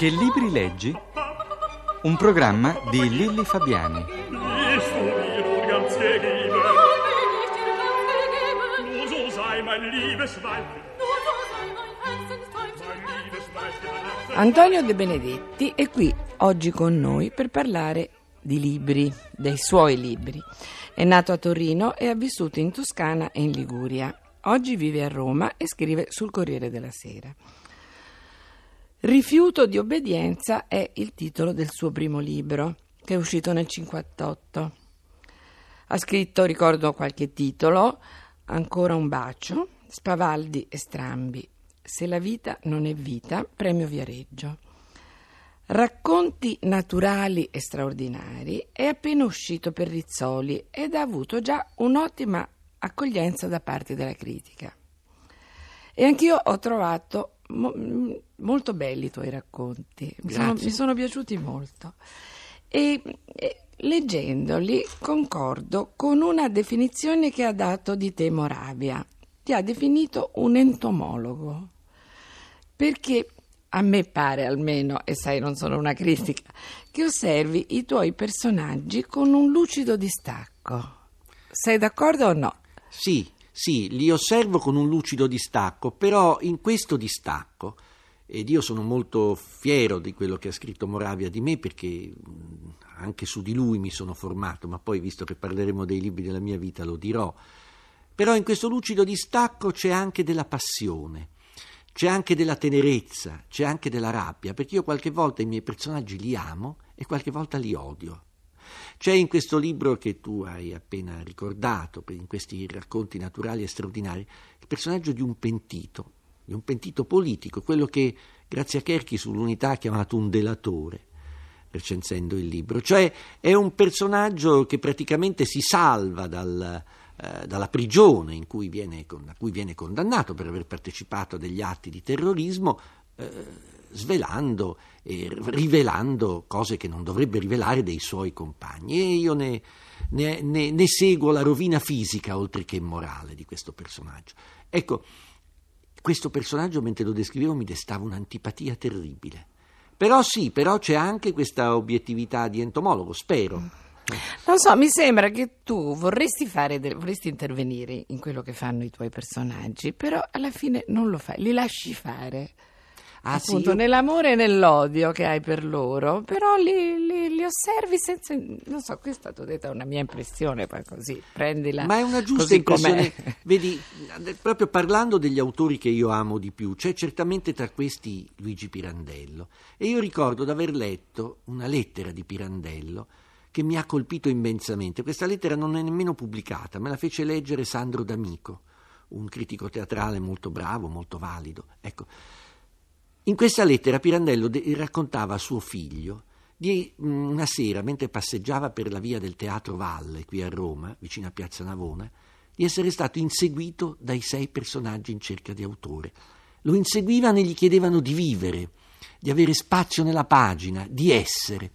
Che libri leggi? Un programma di Lilli Fabiani. Antonio De Benedetti è qui oggi con noi per parlare di libri, dei suoi libri. È nato a Torino e ha vissuto in Toscana e in Liguria. Oggi vive a Roma e scrive sul Corriere della Sera. Rifiuto di obbedienza è il titolo del suo primo libro, che è uscito nel 1958. Ha scritto, ricordo qualche titolo, Ancora un bacio, Spavaldi e Strambi, Se la vita non è vita, premio Viareggio. Racconti naturali e straordinari è appena uscito per Rizzoli ed ha avuto già un'ottima accoglienza da parte della critica. E anch'io ho trovato molto belli i tuoi racconti, mi sono piaciuti molto e leggendoli concordo con una definizione che ha dato di te Moravia. Ti ha definito un entomologo, perché a me pare, almeno, e sai non sono una critica, che osservi i tuoi personaggi con un lucido distacco. Sei d'accordo o no? Sì, li osservo con un lucido distacco, però in questo distacco, ed io sono molto fiero di quello che ha scritto Moravia di me, perché anche su di lui mi sono formato, ma poi, visto che parleremo dei libri della mia vita, lo dirò. Però in questo lucido distacco c'è anche della passione, c'è anche della tenerezza, c'è anche della rabbia, perché io qualche volta i miei personaggi li amo e qualche volta li odio. C'è in questo libro che tu hai appena ricordato, in questi racconti naturali e straordinari, il personaggio di un pentito politico, quello che Grazia Kerchi sull'Unità ha chiamato un delatore, recensendo il libro. Cioè è un personaggio che praticamente si salva dalla prigione a cui viene condannato per aver partecipato a degli atti di terrorismo, svelando e rivelando cose che non dovrebbe rivelare dei suoi compagni, e io ne seguo la rovina fisica oltre che morale di questo personaggio. Ecco, questo personaggio mentre lo descrivevo mi destava un'antipatia terribile, però c'è anche questa obiettività di entomologo, spero. Non so, mi sembra che tu vorresti intervenire in quello che fanno i tuoi personaggi, però alla fine non lo fai, li lasci fare. Appunto, sì? Nell'amore e nell'odio che hai per loro, però li osservi senza, non so, questa è stata detta una mia impressione, poi così prendila. Ma è una giusta impressione, com'è. Vedi, proprio parlando degli autori che io amo di più, c'è certamente tra questi Luigi Pirandello, e io ricordo di aver letto una lettera di Pirandello che mi ha colpito immensamente. Questa lettera non è nemmeno pubblicata, me la fece leggere Sandro D'Amico, un critico teatrale molto bravo, molto valido. Ecco, in questa lettera Pirandello raccontava a suo figlio di una sera, mentre passeggiava per la via del Teatro Valle qui a Roma, vicino a Piazza Navona, di essere stato inseguito dai 6 personaggi in cerca di autore. Lo inseguivano e gli chiedevano di vivere, di avere spazio nella pagina, di essere.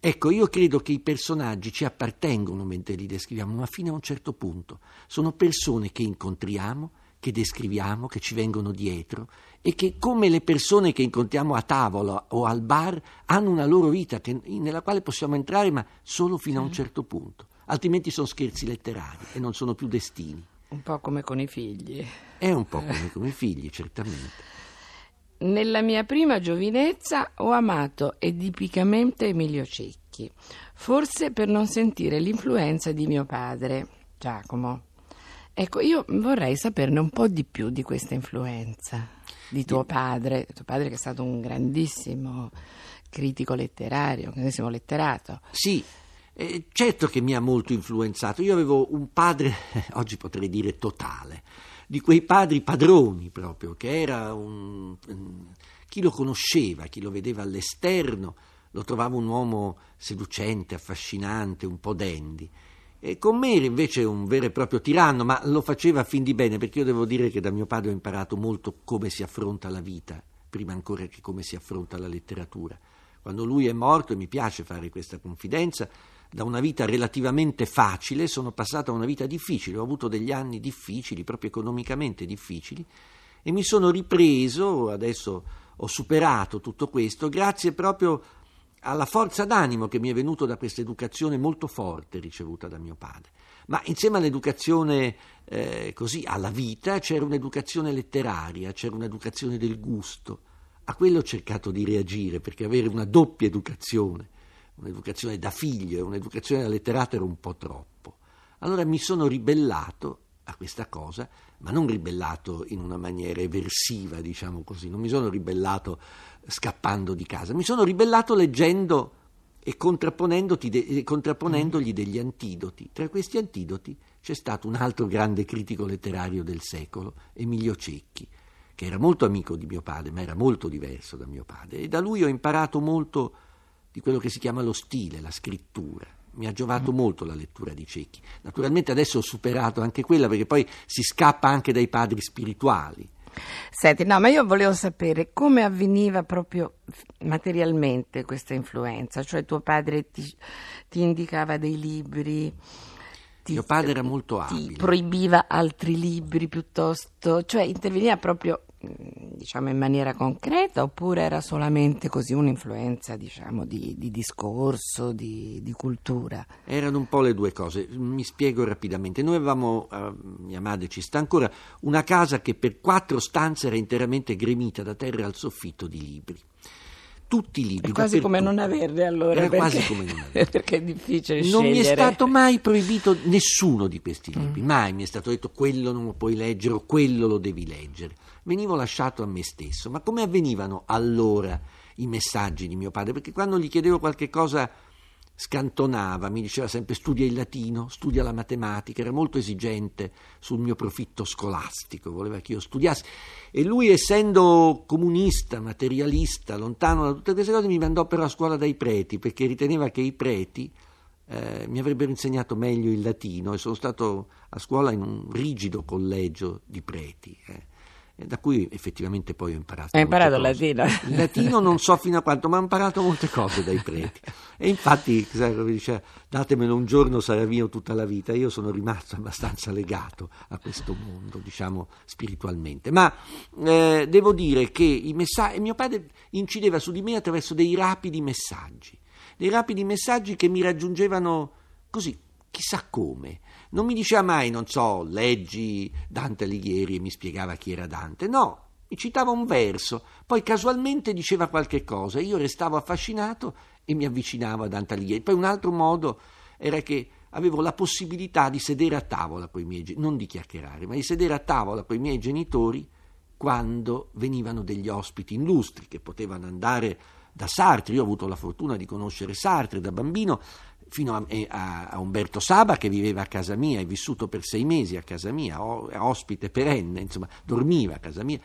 Ecco, io credo che i personaggi ci appartengono mentre li descriviamo, ma fino a un certo punto. Sono persone che incontriamo, che descriviamo, che ci vengono dietro e che, come le persone che incontriamo a tavola o al bar, hanno una loro vita nella quale possiamo entrare, ma solo fino a un certo punto. Altrimenti sono scherzi letterari e non sono più destini. Un po' come con i figli. È un po' come con i figli, certamente. Nella mia prima giovinezza ho amato edipicamente Emilio Cecchi, forse per non sentire l'influenza di mio padre, Giacomo. Ecco, io vorrei saperne un po' di più di questa influenza di tuo padre che è stato un grandissimo critico letterario, un grandissimo letterato. Sì. Certo che mi ha molto influenzato. Io avevo un padre, oggi potrei dire totale, di quei padri padroni proprio, che era chi lo conosceva, chi lo vedeva all'esterno, lo trovava un uomo seducente, affascinante, un po' dandy. E con me era invece un vero e proprio tiranno, ma lo faceva fin di bene, perché io devo dire che da mio padre ho imparato molto come si affronta la vita, prima ancora che come si affronta la letteratura. Quando lui è morto, e mi piace fare questa confidenza, da una vita relativamente facile sono passato a una vita difficile, ho avuto degli anni difficili, proprio economicamente difficili, e mi sono ripreso, adesso ho superato tutto questo grazie proprio alla forza d'animo che mi è venuto da questa educazione molto forte ricevuta da mio padre. Ma insieme all'educazione così alla vita c'era un'educazione letteraria, c'era un'educazione del gusto. A quello ho cercato di reagire, perché avere una doppia educazione, un'educazione da figlio e un'educazione da letterato, era un po' troppo. Allora mi sono ribellato a questa cosa, ma non ribellato in una maniera eversiva, diciamo così, non mi sono ribellato scappando di casa, mi sono ribellato leggendo e contrapponendogli degli antidoti. Tra questi antidoti c'è stato un altro grande critico letterario del secolo, Emilio Cecchi, che era molto amico di mio padre, ma era molto diverso da mio padre, e da lui ho imparato molto di quello che si chiama lo stile, la scrittura. Mi ha giovato molto la lettura di Cecchi. Naturalmente adesso ho superato anche quella, perché poi si scappa anche dai padri spirituali. Senti, no, ma io volevo sapere come avveniva proprio materialmente questa influenza, cioè tuo padre ti indicava dei libri. Mio padre era molto abile. Ti proibiva altri libri piuttosto, cioè interveniva proprio, diciamo, in maniera concreta, oppure era solamente così un'influenza, diciamo, di discorso, di cultura? Erano un po' le due cose. Mi spiego rapidamente. Noi avevamo, mia madre ci sta ancora, una casa che per 4 stanze era interamente gremita da terra al soffitto di libri. Tutti i libri. È quasi come non averne, allora. Era quasi come non averne. Perché è difficile scegliere. Non mi è stato mai proibito nessuno di questi libri. Mai mi è stato detto: quello non lo puoi leggere o quello lo devi leggere. Venivo lasciato a me stesso. Ma come avvenivano allora i messaggi di mio padre? Perché quando gli chiedevo qualche cosa scantonava, mi diceva sempre: studia il latino, studia la matematica. Era molto esigente sul mio profitto scolastico, voleva che io studiassi, e lui, essendo comunista, materialista, lontano da tutte queste cose, mi mandò però a scuola dai preti, perché riteneva che i preti mi avrebbero insegnato meglio il latino, e sono stato a scuola in un rigido collegio di preti, da cui effettivamente poi ho imparato. Hai imparato il latino? Il latino non so fino a quanto, ma ho imparato molte cose dai preti. E infatti, dice, datemelo un giorno, sarà mio tutta la vita. Io sono rimasto abbastanza legato a questo mondo, diciamo, spiritualmente. Ma devo dire che i messaggi, mio padre incideva su di me attraverso dei rapidi messaggi che mi raggiungevano così, chissà come. Non mi diceva mai, non so, leggi Dante Alighieri e mi spiegava chi era Dante. No, mi citava un verso, poi casualmente diceva qualche cosa, io restavo affascinato e mi avvicinavo a Dante Alighieri. Poi un altro modo era che avevo la possibilità di sedere a tavola con i miei genitori, non di chiacchierare, ma di sedere a tavola con i miei genitori quando venivano degli ospiti illustri che potevano andare da Sartre. Io ho avuto la fortuna di conoscere Sartre da bambino, fino a Umberto Saba, che viveva a casa mia, è vissuto per 6 mesi a casa mia, ospite perenne, insomma, dormiva a casa mia,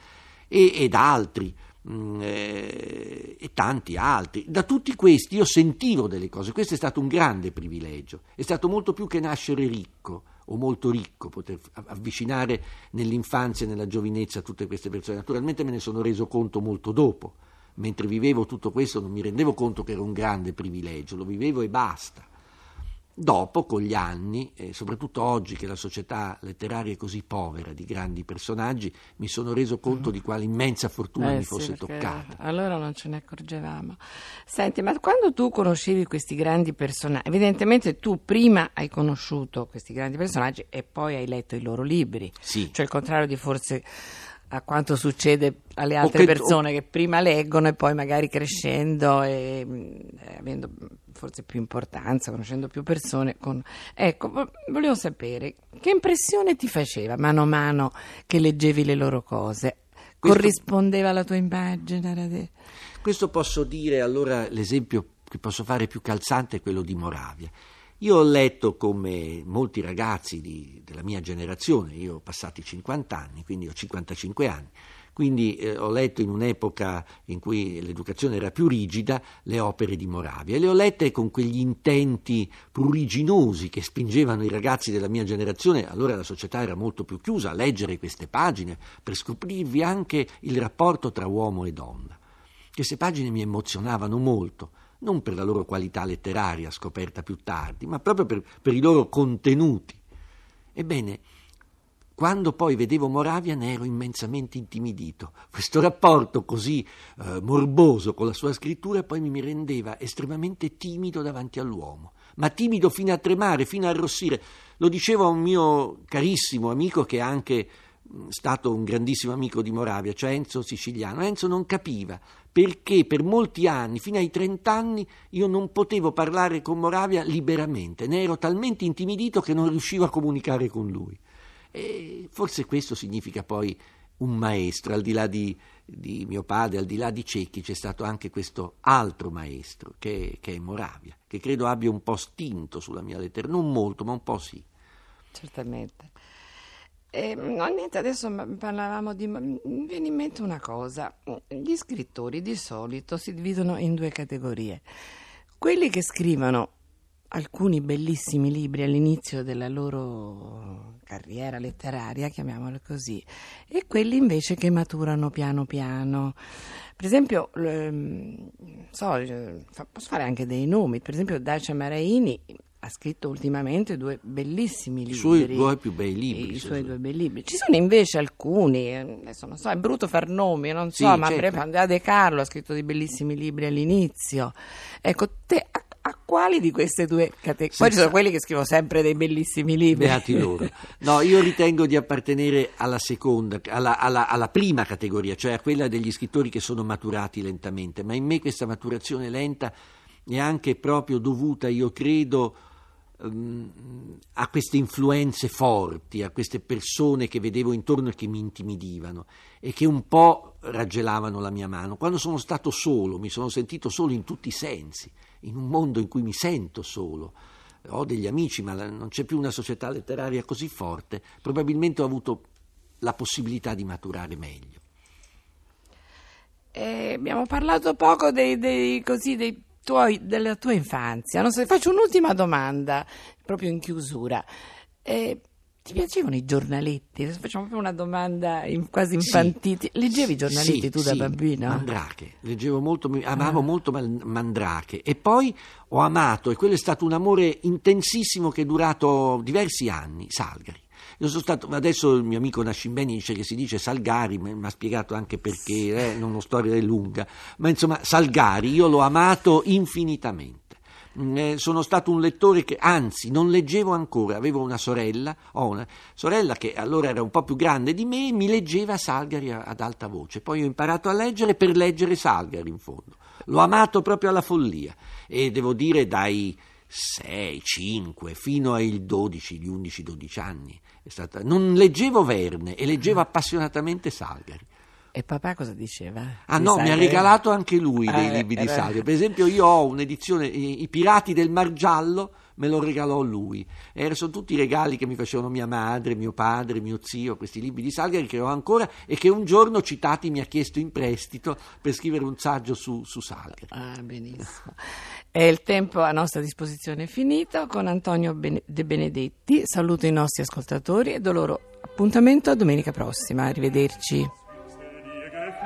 ed altri, e tanti altri. Da tutti questi io sentivo delle cose. Questo è stato un grande privilegio, è stato molto più che nascere ricco o molto ricco, poter avvicinare nell'infanzia e nella giovinezza tutte queste persone. Naturalmente me ne sono reso conto molto dopo, mentre vivevo tutto questo non mi rendevo conto che era un grande privilegio, lo vivevo e basta. Dopo, con gli anni, e soprattutto oggi che la società letteraria è così povera di grandi personaggi, mi sono reso conto di quale immensa fortuna mi fosse toccata. Allora non ce ne accorgevamo. Senti, ma quando tu conoscevi questi grandi personaggi, evidentemente tu prima hai conosciuto questi grandi personaggi e poi hai letto i loro libri. Sì. Cioè il contrario di forse a quanto succede alle altre persone che prima leggono e poi magari crescendo e avendo forse più importanza, conoscendo più persone. Ecco, volevo sapere che impressione ti faceva mano a mano che leggevi le loro cose. Corrispondeva alla tua immagine? Questo posso dire, allora, l'esempio che posso fare più calzante è quello di Moravia. Io ho letto, come molti ragazzi della mia generazione, io ho passati 50 anni, quindi ho 55 anni, quindi ho letto in un'epoca in cui l'educazione era più rigida le opere di Moravia, e le ho lette con quegli intenti pruriginosi che spingevano i ragazzi della mia generazione, allora la società era molto più chiusa, a leggere queste pagine per scoprirvi anche il rapporto tra uomo e donna. Queste pagine mi emozionavano molto, non per la loro qualità letteraria scoperta più tardi, ma proprio per i loro contenuti. Ebbene, Quando poi vedevo Moravia ne ero immensamente intimidito. Questo rapporto così morboso con la sua scrittura poi mi rendeva estremamente timido davanti all'uomo, ma timido fino a tremare, fino a arrossire. Lo dicevo a un mio carissimo amico che è anche stato un grandissimo amico di Moravia, cioè Enzo Siciliano. Enzo non capiva perché per molti anni, fino ai 30 anni, io non potevo parlare con Moravia liberamente, ne ero talmente intimidito che non riuscivo a comunicare con lui. E forse questo significa poi un maestro, al di là di mio padre, al di là di Cecchi c'è stato anche questo altro maestro che è Moravia, che credo abbia un po' stinto sulla mia lettera, non molto ma un po' sì. Certamente. Niente, adesso parlavamo di... mi viene in mente una cosa: gli scrittori di solito si dividono in due categorie, quelli che scrivono alcuni bellissimi libri all'inizio della loro carriera letteraria, chiamiamolo così, e quelli invece che maturano piano piano. Per esempio, posso fare anche dei nomi, per esempio Dacia Maraini ha scritto ultimamente due bellissimi libri, i suoi due bei libri. Ci sono invece alcuni, adesso non so, è brutto far nomi, non so, sì, ma certo. Andrea De Carlo ha scritto dei bellissimi libri all'inizio. Ecco, te a quali di queste due categorie? Poi ci sono quelli che scrivono sempre dei bellissimi libri. Beati loro. No, io ritengo di appartenere alla seconda, alla prima categoria, cioè a quella degli scrittori che sono maturati lentamente, ma in me questa maturazione lenta è anche proprio dovuta, io credo, a queste influenze forti, a queste persone che vedevo intorno e che mi intimidivano e che un po' raggelavano la mia mano. Quando sono stato solo, mi sono sentito solo in tutti i sensi, in un mondo in cui mi sento solo, ho degli amici ma non c'è più una società letteraria così forte, probabilmente ho avuto la possibilità di maturare meglio. Abbiamo parlato poco della tua infanzia, non so, faccio un'ultima domanda proprio in chiusura. Ti piacevano i giornaletti? Facciamo proprio una domanda quasi infantile. Sì. Leggevi i giornaletti da bambino? Mandrake, leggevo molto, amavo molto Mandrake, e poi ho amato, e quello è stato un amore intensissimo che è durato diversi anni, Salgari. Io sono stato, adesso il mio amico Nascimbeni dice che si dice Salgari, mi ha spiegato anche perché, non una storia è lunga, ma insomma Salgari io l'ho amato infinitamente. Sono stato un lettore che, anzi, non leggevo ancora, avevo una sorella che allora era un po' più grande di me e mi leggeva Salgari ad alta voce, poi ho imparato a leggere per leggere Salgari, in fondo l'ho amato proprio alla follia, e devo dire dai 6, 5 fino ai 12, gli 11, 12 anni non leggevo Verne e leggevo appassionatamente Salgari. E papà cosa diceva? Mi ha regalato anche lui dei libri di Salgari. Per esempio io ho un'edizione, i Pirati del Mar Giallo, me lo regalò lui. Sono tutti i regali che mi facevano mia madre, mio padre, mio zio, questi libri di Salgari che ho ancora e che un giorno Citati mi ha chiesto in prestito per scrivere un saggio su Salgari. Ah, benissimo. E il tempo a nostra disposizione è finito. Con Antonio De Benedetti saluto i nostri ascoltatori e do loro appuntamento a domenica prossima. Arrivederci.